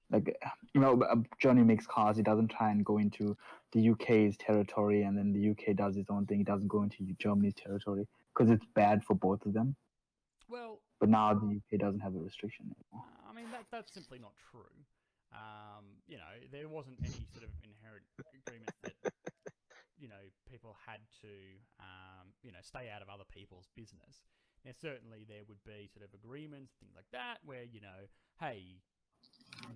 Like, you know, Johnny makes cars. He doesn't try and go into the U K's territory, and then the U K does its own thing. He doesn't go into Germany's territory because it's bad for both of them. Well... But now the U K doesn't have a restriction anymore. I mean, that, that's simply not true. Um, you know, there wasn't any sort of inherent agreement that, you know, people had to, um, you know, stay out of other people's business. Now, certainly there would be sort of agreements, things like that, where, you know, hey,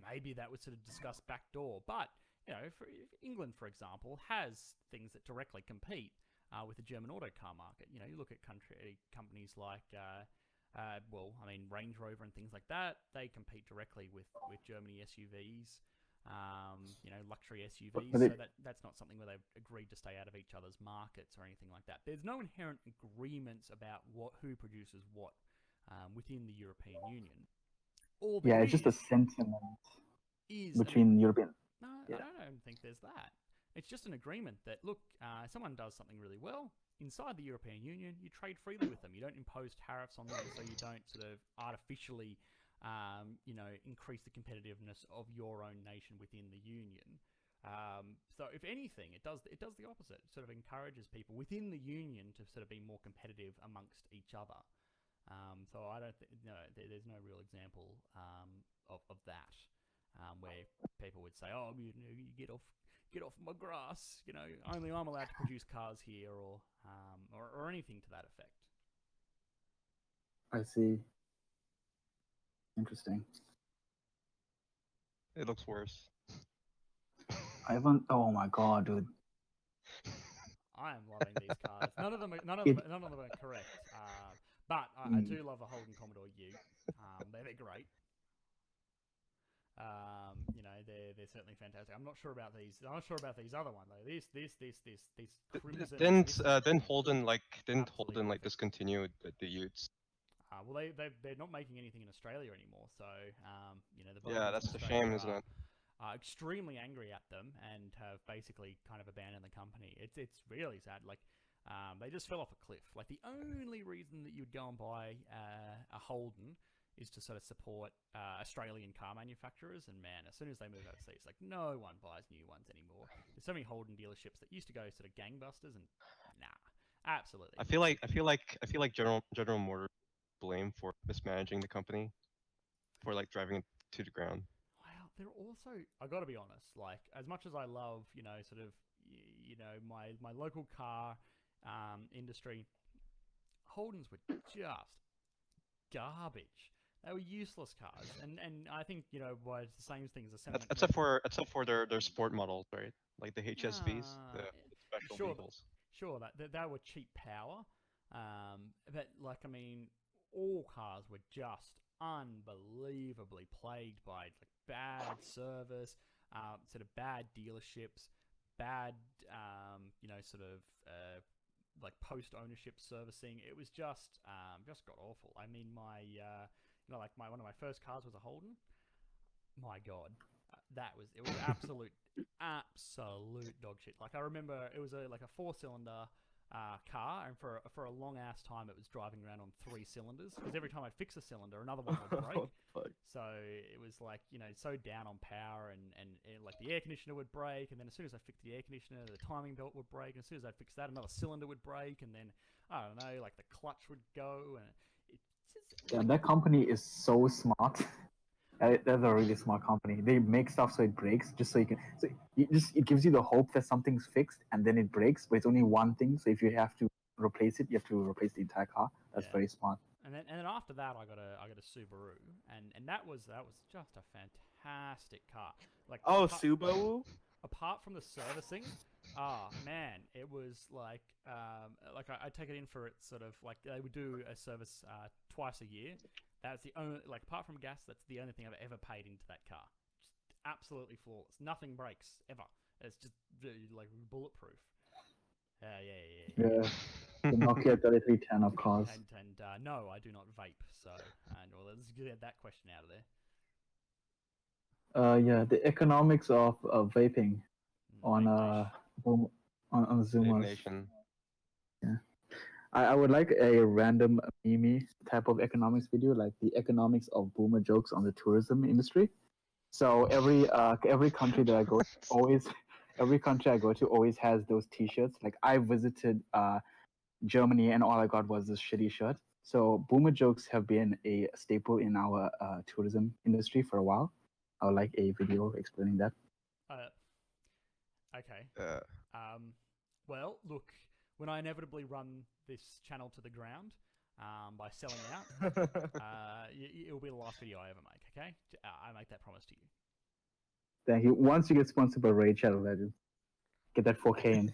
maybe that was sort of discussed backdoor. But, you know, for England, for example, has things that directly compete uh, with the German auto car market. You know, you look at country companies like... Uh, Uh, well, I mean, Range Rover and things like that, they compete directly with, with Germany S U Vs, um, you know, luxury S U Vs, so that, that's not something where they've agreed to stay out of each other's markets or anything like that. There's no inherent agreements about what who produces what um, within the European Union. All yeah, it's just a sentiment is, between I mean, European... No, yeah. I, don't, I don't think there's that. It's just an agreement that, look, uh, someone does something really well, inside the European Union, you trade freely with them. You don't impose tariffs on them, so you don't sort of artificially, um, you know, increase the competitiveness of your own nation within the union. Um, so, if anything, it does it does the opposite. It sort of encourages people within the union to sort of be more competitive amongst each other. Um, so, I don't think no, there, there's no real example um, of of that. Um, where people would say, "Oh, you, you get off, get off my grass," you know, only I'm allowed to produce cars here, or um, or, or anything to that effect. I see. Interesting. It looks worse. I haven't. Oh my God, dude! I am loving these cars. None of them, are, none of them, none of them are correct. Uh, but I, mm. I do love a Holden Commodore Ute. Um, they're, they're great. Um, you know, they're they're certainly fantastic. I'm not sure about these. I'm not sure about these other ones though. This, this, this, this, this. Crimson, didn't this, uh, then Holden like didn't Holden like discontinued the, the Utes? Uh, well, they they they're not making anything in Australia anymore. So um, you know, the yeah, that's a shame, isn't it? Are extremely angry at them and have basically kind of abandoned the company. It's it's really sad. Like, um, they just fell off a cliff. Like the only reason that you'd go and buy uh, a Holden is to sort of support uh, Australian car manufacturers, and man, as soon as they move overseas, like no one buys new ones anymore. There's so many Holden dealerships that used to go sort of gangbusters, and nah, absolutely. I feel like I feel like I feel like General General Motors blame for mismanaging the company, for like driving it to the ground. Well, they're also I got to be honest. Like as much as I love, you know, sort of, you know, my my local car um, industry, Holdens were just garbage. They were useless cars, and and I think you know why it's the same things are similar. Except for except for their their sport models, right? Like the H S Vs, uh, the, the special sure, vehicles. Sure, that, that that were cheap power, um, but like I mean, all cars were just unbelievably plagued by like bad service, uh, sort of bad dealerships, bad, um, you know, sort of uh, like post-ownership servicing. It was just, um, just got awful. I mean, my, uh, you know, like my one of my first cars was a Holden. My God, uh, that was it was absolute, absolute dog shit. Like I remember, it was a like a four-cylinder. Uh, car, and for for a long ass time it was driving around on three cylinders, because every time I'd fix a cylinder another one would break. Oh, so it was like, you know, so down on power, and, and and like the air conditioner would break, and then as soon as I fixed the air conditioner the timing belt would break, and as soon as I'd fix that another cylinder would break, and then I don't know, like the clutch would go, and it just... Yeah, that company is so smart. That's a really smart company. They make stuff so it breaks, just so you can. So it just it gives you the hope that something's fixed, and then it breaks, but it's only one thing. So if you have to replace it, you have to replace the entire car. That's yeah. very smart. And then and then after that, I got a I got a Subaru, and and that was that was just a fantastic car. Like oh apart, Subaru. Like, apart from the servicing, ah oh, man, it was like um like I I'd take it in for it sort of like they would do a service uh, twice a year. That's the only, like, apart from gas, that's the only thing I've ever paid into that car. Just absolutely flawless. Nothing breaks, ever. It's just, like, bulletproof. Uh, yeah, yeah, yeah. Yeah. The Nokia thirty-three ten, of course. And, and uh, no, I do not vape, so... And, well, let's get that question out of there. Uh, yeah, the economics of uh, vaping on, uh, on, on Zoomers. Yeah. I would like a random meme type of economics video, like the economics of boomer jokes on the tourism industry. So every uh, every country that I go to, always every country I go to always has those T-shirts. Like I visited uh, Germany, and all I got was this shitty shirt. So boomer jokes have been a staple in our uh, tourism industry for a while. I would like a video explaining that. Uh, okay. Uh. Um. Well, look, when I inevitably run this channel to the ground um, by selling out, uh, it will be the last video I ever make, okay? Uh, I make that promise to you. Thank you. Once you get sponsored by Raid Shadow Legends, get that four K in.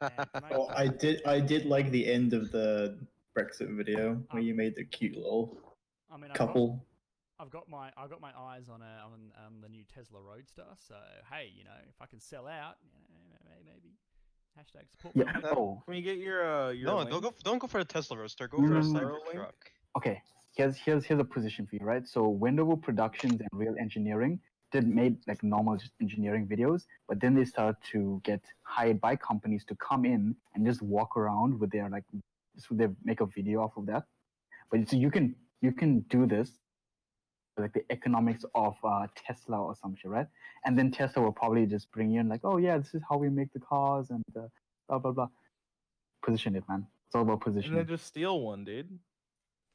I, well, I, did, I did like the end of the Brexit video um, where you made the cute little I mean, couple. I've got, I've got my I got my eyes on, a, on um, the new Tesla Roadster, so hey, you know, if I can sell out, you know, maybe... Hashtag support. Yeah. No. Can we get your uh? Your no, link? don't go. Don't go for a Tesla Roadster. Go for a Cybertruck. Okay. Here's here's here's a position for you, right? So Wendover Productions and Real Engineering did made like normal engineering videos, but then they started to get hired by companies to come in and just walk around with their like, so they make a video off of that. But so you can you can do this, like the economics of uh, Tesla or some shit, right? And then Tesla will probably just bring you in like, oh yeah, this is how we make the cars and uh, blah, blah, blah. Position it, man. It's all about positioning. And then just steal one, dude.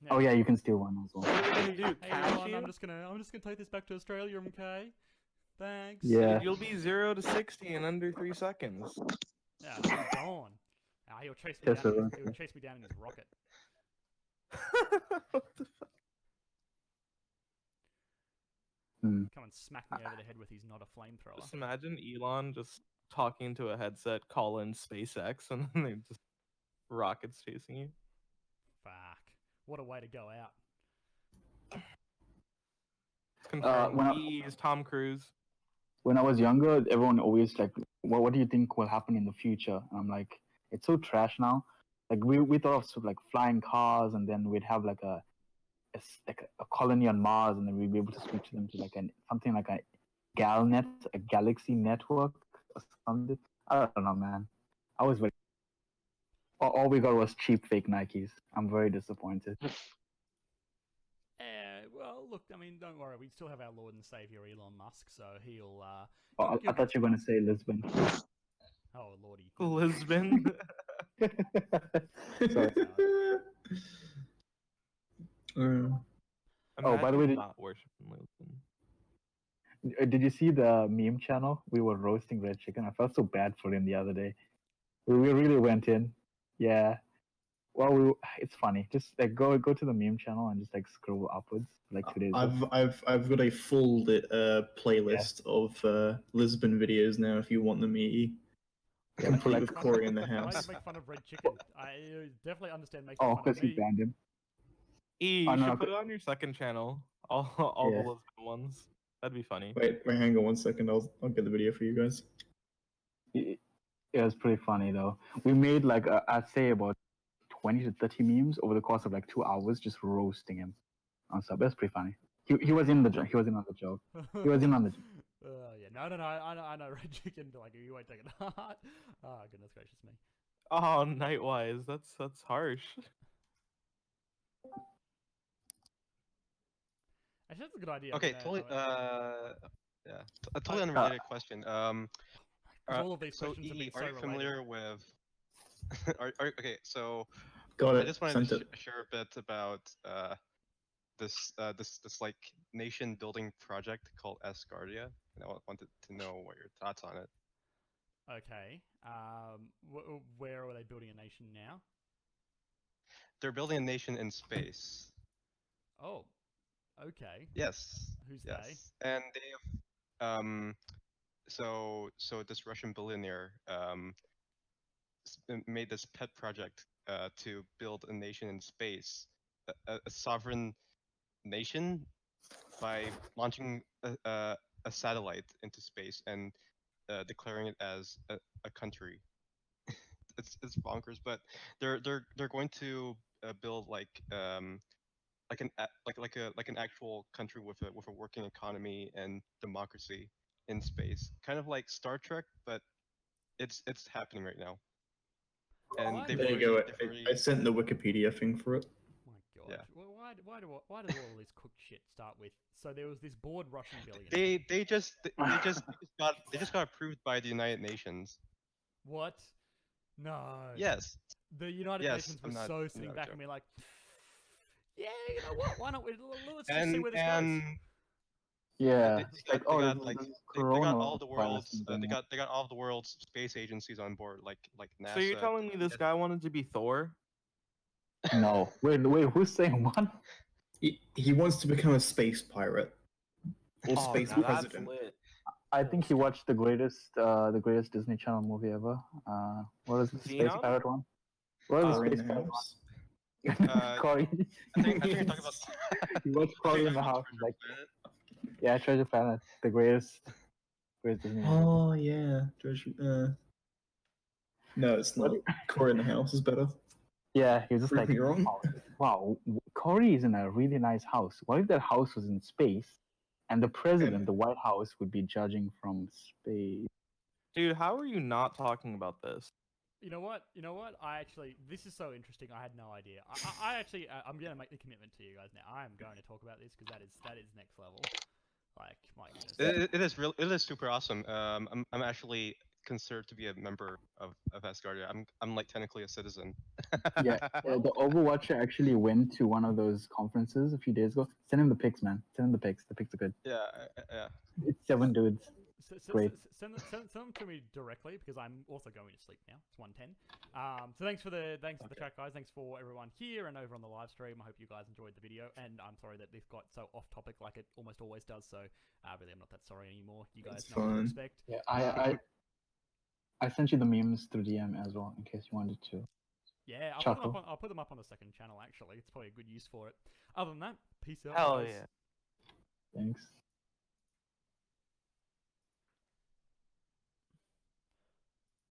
Yeah. Oh yeah, you can steal one as well. What are we gonna do? Hey, everyone, I'm just gonna, I'm just gonna take this back to Australia, okay? Thanks. Yeah. You'll be zero to sixty in under three seconds. Yeah, I'm gone. Ah, he'll chase me Tesla, down. Right? He'll chase me down in his rocket. What the fuck? Come and smack me over the head with he's not a flamethrower. Just imagine Elon just talking to a headset, call in SpaceX, and then they just rockets chasing you. Fuck. What a way to go out. Uh, when he is Tom Cruise. When I was younger, everyone always like, well, what do you think will happen in the future? And I'm like, it's so trash now. Like we, we thought of sort of like flying cars, and then we'd have like a like a, a colony on Mars, and then we'd be able to speak to them to like an something like a galnet, a galaxy network or something. I don't know, man. I was very all, all we got was cheap fake Nikes. I'm very disappointed. Yeah, well, look, I mean, don't worry. We still have our Lord and Savior Elon Musk, so he'll. Uh, well, he'll I, I thought you were going to say Lisbon. Oh lordy, Lisbon. Sorry. Uh, Mm. Oh, by the way, did you, did you see the meme channel? We were roasting Red Chicken. I felt so bad for him the other day. We really went in. Yeah. Well, we, it's funny. Just like go go to the meme channel and just like scroll upwards. Like today's. I've left. I've I've got a full uh, playlist yeah. of uh, Lisbon videos now. If you want them, E. Yeah, I'm like Corey in the house. I make fun of Red Chicken. I definitely understand making. Oh, because he banned him. E, you oh, no, should put it on your second channel. All, all yeah. the Lisbon ones. That'd be funny. Wait, wait, hang on one second. I'll I'll get the video for you guys. It, it was pretty funny though. We made like a, I'd say about twenty to thirty memes over the course of like two hours, just roasting him on sub. That's pretty funny. He he was in the joke. He was in on the joke. He was in on the. Oh uh, yeah, no, no, no. I know, I know. Red Chicken, like you won't take it to heart. Oh goodness gracious me. Oh, Nightwise, that's that's harsh. Actually, that's a good idea. Okay, totally. Uh, yeah, a totally unrelated uh, question. Um, are, all of these so questions e, are, are so you familiar related. With? are, are, okay, so got it. I just wanted Sent to sh share a bit about uh, this uh, this this like nation building project called Escardia, and I wanted to know what your thoughts on it. Okay. Um, wh where are they building a nation now? They're building a nation in space. Oh, okay. Yes. Who's yes. they? And they have, um, so so this Russian billionaire um made this pet project uh to build a nation in space, a, a sovereign nation, by launching a, a, a satellite into space and. Uh, declaring it as a, a country. it's it's bonkers, but they're they're they're going to uh, build like um like an like like a like an actual country with a with a working economy and democracy in space, kind of like Star Trek, but it's it's happening right now. And they there you go. Very... I, I sent the Wikipedia thing for it. Yeah. Well, why, why, do, why did all this cooked shit start with? So there was this bored Russian billionaire. They they just they just, they just got they just got approved by the United Nations. What? No. Yes. The United yes, Nations was not, so sitting back and being like, yeah, you know what? Why not? Let's just and, see where this and, goes. Yeah. They got all the world's uh, they got they got all of the world's space agencies on board, like like NASA. So you're telling me this guy wanted to be Thor? No. Wait, wait, who's saying what? He, he wants to become a space pirate. Or oh, space president. I think he watched the greatest uh, the greatest Disney Channel movie ever. Uh, what is the Space Pirate one? What is the Space Pirate one? Uh, Corey. I think, I think you're talking about... He watched Corey in the House. Like, yeah, Treasure Planet. The greatest, greatest Disney movie. Oh, yeah. Treasure... Uh... No, it's not. Corey in the House is better. Yeah, he was just like, wow, wow, Corey is in a really nice house. What if that house was in space, and the president, the White House, would be judging from space? Dude, how are you not talking about this? You know what? You know what? I actually, this is so interesting. I had no idea. I, I, I actually, I, I'm gonna make the commitment to you guys now. I am going to talk about this because that is that is next level. Like, my goodness. It, it is real. It is super awesome. Um, I'm, I'm actually. Considered to be a member of of Asgardia. I'm I'm like technically a citizen. Yeah, well, the Overwatcher actually went to one of those conferences a few days ago. Send him the pics, man. Send him the pics. The pics are good. Yeah, yeah. It's seven dudes. S Great. Send them, send them to me directly because I'm also going to sleep now. It's one ten. Um. So thanks for the thanks okay. for the chat, guys. Thanks for everyone here and over on the live stream. I hope you guys enjoyed the video. And I'm sorry that this got so off topic like it almost always does. So, uh, really, I'm not that sorry anymore. You guys That's know fine. What to expect. Yeah, I. I I sent you the memes through D M as well, in case you wanted to. Yeah, I'll put, them up on, I'll put them up on the second channel, actually. It's probably a good use for it. Other than that, peace out. Hell guys. Yeah. Thanks.